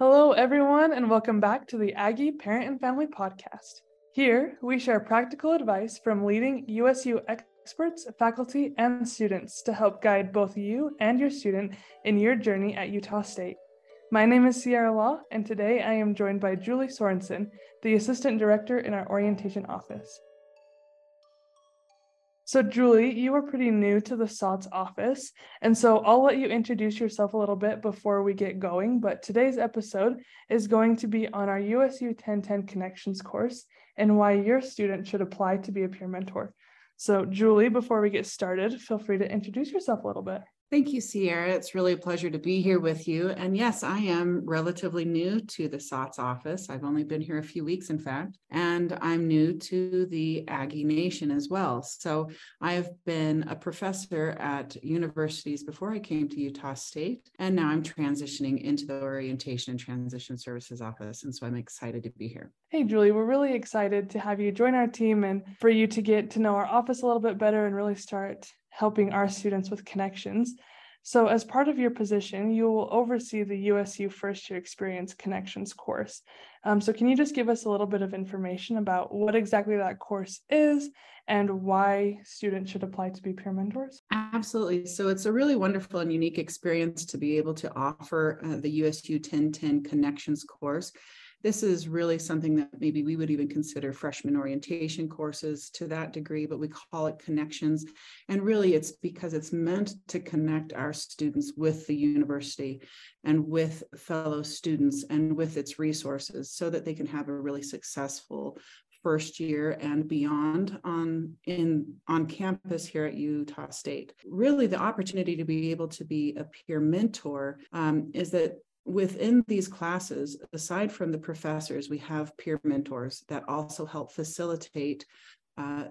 Hello, everyone, and welcome back to the Aggie Parent and Family Podcast. Here, we share practical advice from leading USU experts, faculty, and students to help guide both you and your student in your journey at Utah State. My name is Sierra Law, and today I am joined by Julie Sorensen, the Assistant Director in our Orientation Office. So Julie, you are pretty new to the SOTS office, and so I'll let you introduce yourself a little bit before we get going, but today's episode is going to be on our USU 1010 Connections course and why your student should apply to be a peer mentor. So Julie, before we get started, feel free to introduce yourself a little bit. Thank you, Sierra. It's really a pleasure to be here with you. And yes, I am relatively new to the SOTS office. I've only been here a few weeks, in fact, and I'm new to the Aggie Nation as well. So I've been a professor at universities before I came to Utah State, and now I'm transitioning into the Orientation and Transition Services office. And so I'm excited to be here. Hey, Julie, we're really excited to have you join our team and for you to get to know our office a little bit better and really start helping our students with connections. So as part of your position, you will oversee the USU First Year Experience Connections course. So can you just give us a little bit of information about what exactly that course is and why students should apply to be peer mentors? Absolutely. So it's a really wonderful and unique experience to be able to offer the USU 1010 Connections course. This is really something that maybe we would even consider freshman orientation courses to that degree, but we call it connections. And really it's because it's meant to connect our students with the university and with fellow students and with its resources so that they can have a really successful first year and beyond on campus here at Utah State. Really the opportunity to be able to be a peer mentor is that within these classes, aside from the professors, we have peer mentors that also help facilitate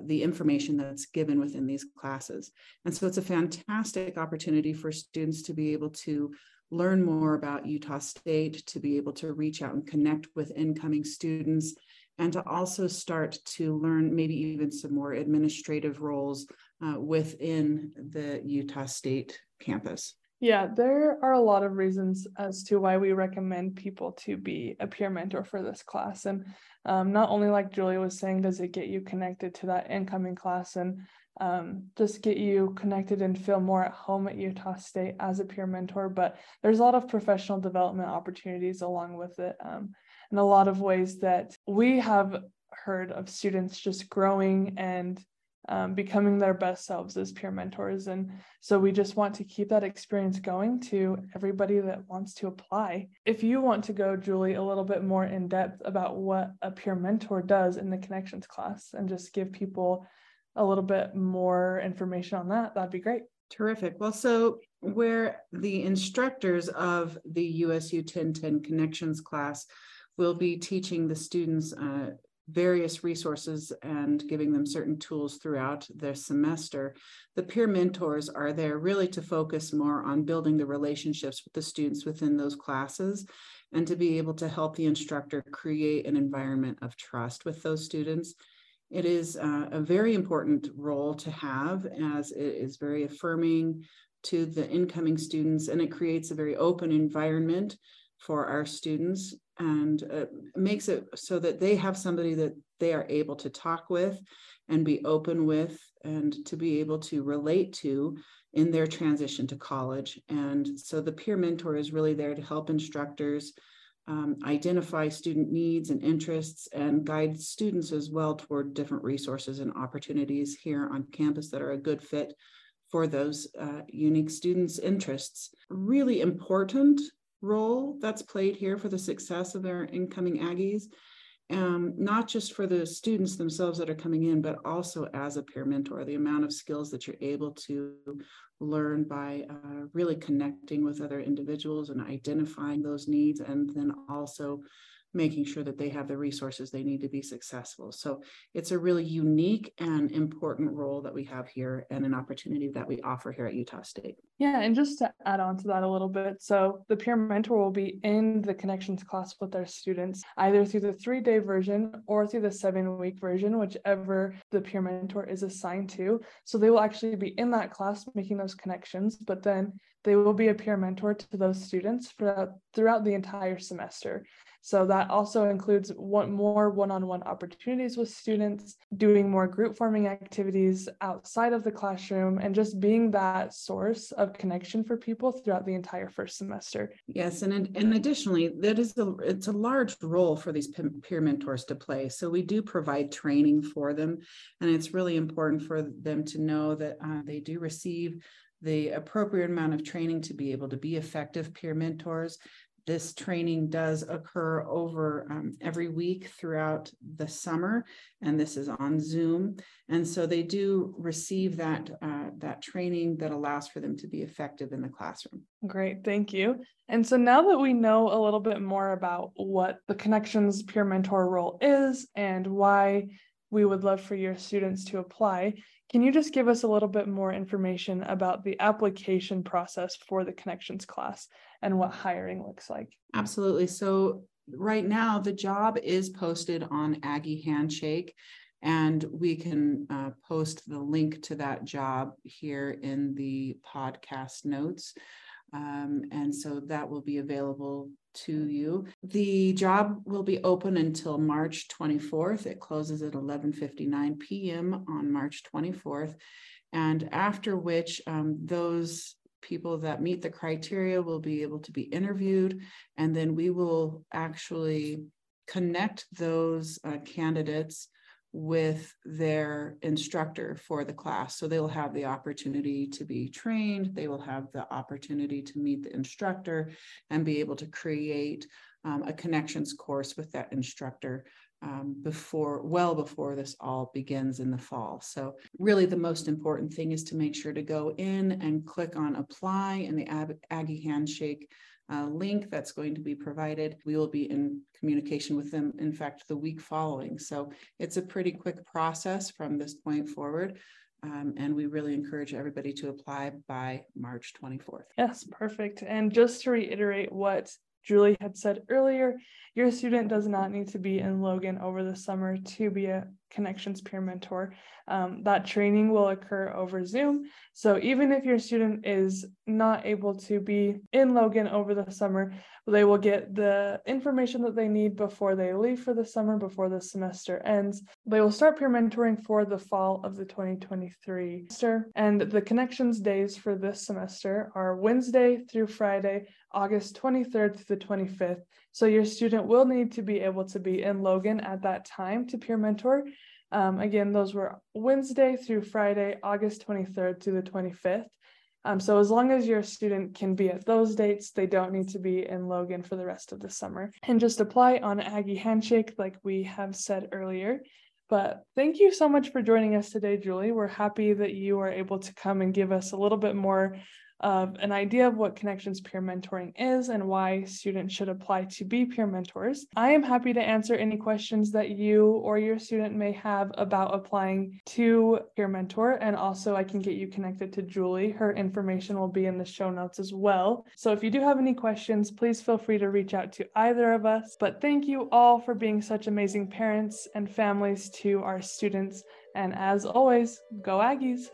the information that's given within these classes. And so it's a fantastic opportunity for students to be able to learn more about Utah State, to be able to reach out and connect with incoming students, and to also start to learn maybe even some more administrative roles within the Utah State campus. Yeah, there are a lot of reasons as to why we recommend people to be a peer mentor for this class. And not only, like Julie was saying, does it get you connected to that incoming class and just get you connected and feel more at home at Utah State as a peer mentor, but there's a lot of professional development opportunities along with it and a lot of ways that we have heard of students just growing and becoming their best selves as peer mentors. And so we just want to keep that experience going to everybody that wants to apply. If you want to go, Julie, a little bit more in depth about what a peer mentor does in the connections class and just give people a little bit more information on that, that'd be great. Terrific. Well, so where the instructors of the USU 1010 Connections class will be teaching the students various resources and giving them certain tools throughout their semester. The peer mentors are there really to focus more on building the relationships with the students within those classes and to be able to help the instructor create an environment of trust with those students. It is a very important role to have as it is very affirming to the incoming students, and it creates a very open environment for our students and makes it so that they have somebody that they are able to talk with and be open with and to be able to relate to in their transition to college. And so the peer mentor is really there to help instructors identify student needs and interests and guide students as well toward different resources and opportunities here on campus that are a good fit for those unique students' interests. Really important role that's played here for the success of our incoming Aggies, not just for the students themselves that are coming in, but also as a peer mentor, the amount of skills that you're able to learn by really connecting with other individuals and identifying those needs, and then also making sure that they have the resources they need to be successful. So it's a really unique and important role that we have here and an opportunity that we offer here at Utah State. Yeah, and just to add on to that a little bit, so the peer mentor will be in the connections class with their students, either through the 3-day version or through the 7-week version, whichever the peer mentor is assigned to. So they will actually be in that class making those connections, but then They will be a peer mentor to those students throughout the entire semester. So that also includes more one-on-one opportunities with students, doing more group forming activities outside of the classroom, and just being that source of connection for people throughout the entire first semester. Yes, and additionally, that is it's a large role for these peer mentors to play. So we do provide training for them, and it's really important for them to know that they do receive the appropriate amount of training to be able to be effective peer mentors. This training does occur over every week throughout the summer, and this is on Zoom. And so they do receive that training that allows for them to be effective in the classroom. Great, thank you. And so now that we know a little bit more about what the Connections peer mentor role is and why we would love for your students to apply, can you just give us a little bit more information about the application process for the Connections class and what hiring looks like? Absolutely. So right now, the job is posted on Aggie Handshake, and we can post the link to that job here in the podcast notes. And so that will be available to you. The job will be open until March 24th. It closes at 11:59 p.m. on March 24th. And after which, those people that meet the criteria will be able to be interviewed. And then we will actually connect those candidates with their instructor for the class. So they will have the opportunity to be trained, they will have the opportunity to meet the instructor and be able to create a Connections course with that instructor before this all begins in the fall. So really the most important thing is to make sure to go in and click on apply in the Aggie Handshake link that's going to be provided. We will be in communication with them, in fact, the week following. So it's a pretty quick process from this point forward. And we really encourage everybody to apply by March 24th. Yes, perfect. And just to reiterate what Julie had said earlier, your student does not need to be in Logan over the summer to be a Connections peer mentor. That training will occur over Zoom. So even if your student is not able to be in Logan over the summer, they will get the information that they need before they leave for the summer, before the semester ends. They will start peer mentoring for the fall of the 2023 semester. And the Connections days for this semester are Wednesday through Friday, August 23rd through the 25th. So your student will need to be able to be in Logan at that time to peer mentor. Again, those were Wednesday through Friday, August 23rd through the 25th. So as long as your student can be at those dates, they don't need to be in Logan for the rest of the summer. And just apply on Aggie Handshake like we have said earlier. But thank you so much for joining us today, Julie. We're happy that you are able to come and give us a little bit more of an idea of what Connections peer mentoring is and why students should apply to be peer mentors. I am happy to answer any questions that you or your student may have about applying to peer mentor, and also I can get you connected to Julie. Her information will be in the show notes as well. So if you do have any questions, please feel free to reach out to either of us. But thank you all for being such amazing parents and families to our students. And as always, go Aggies!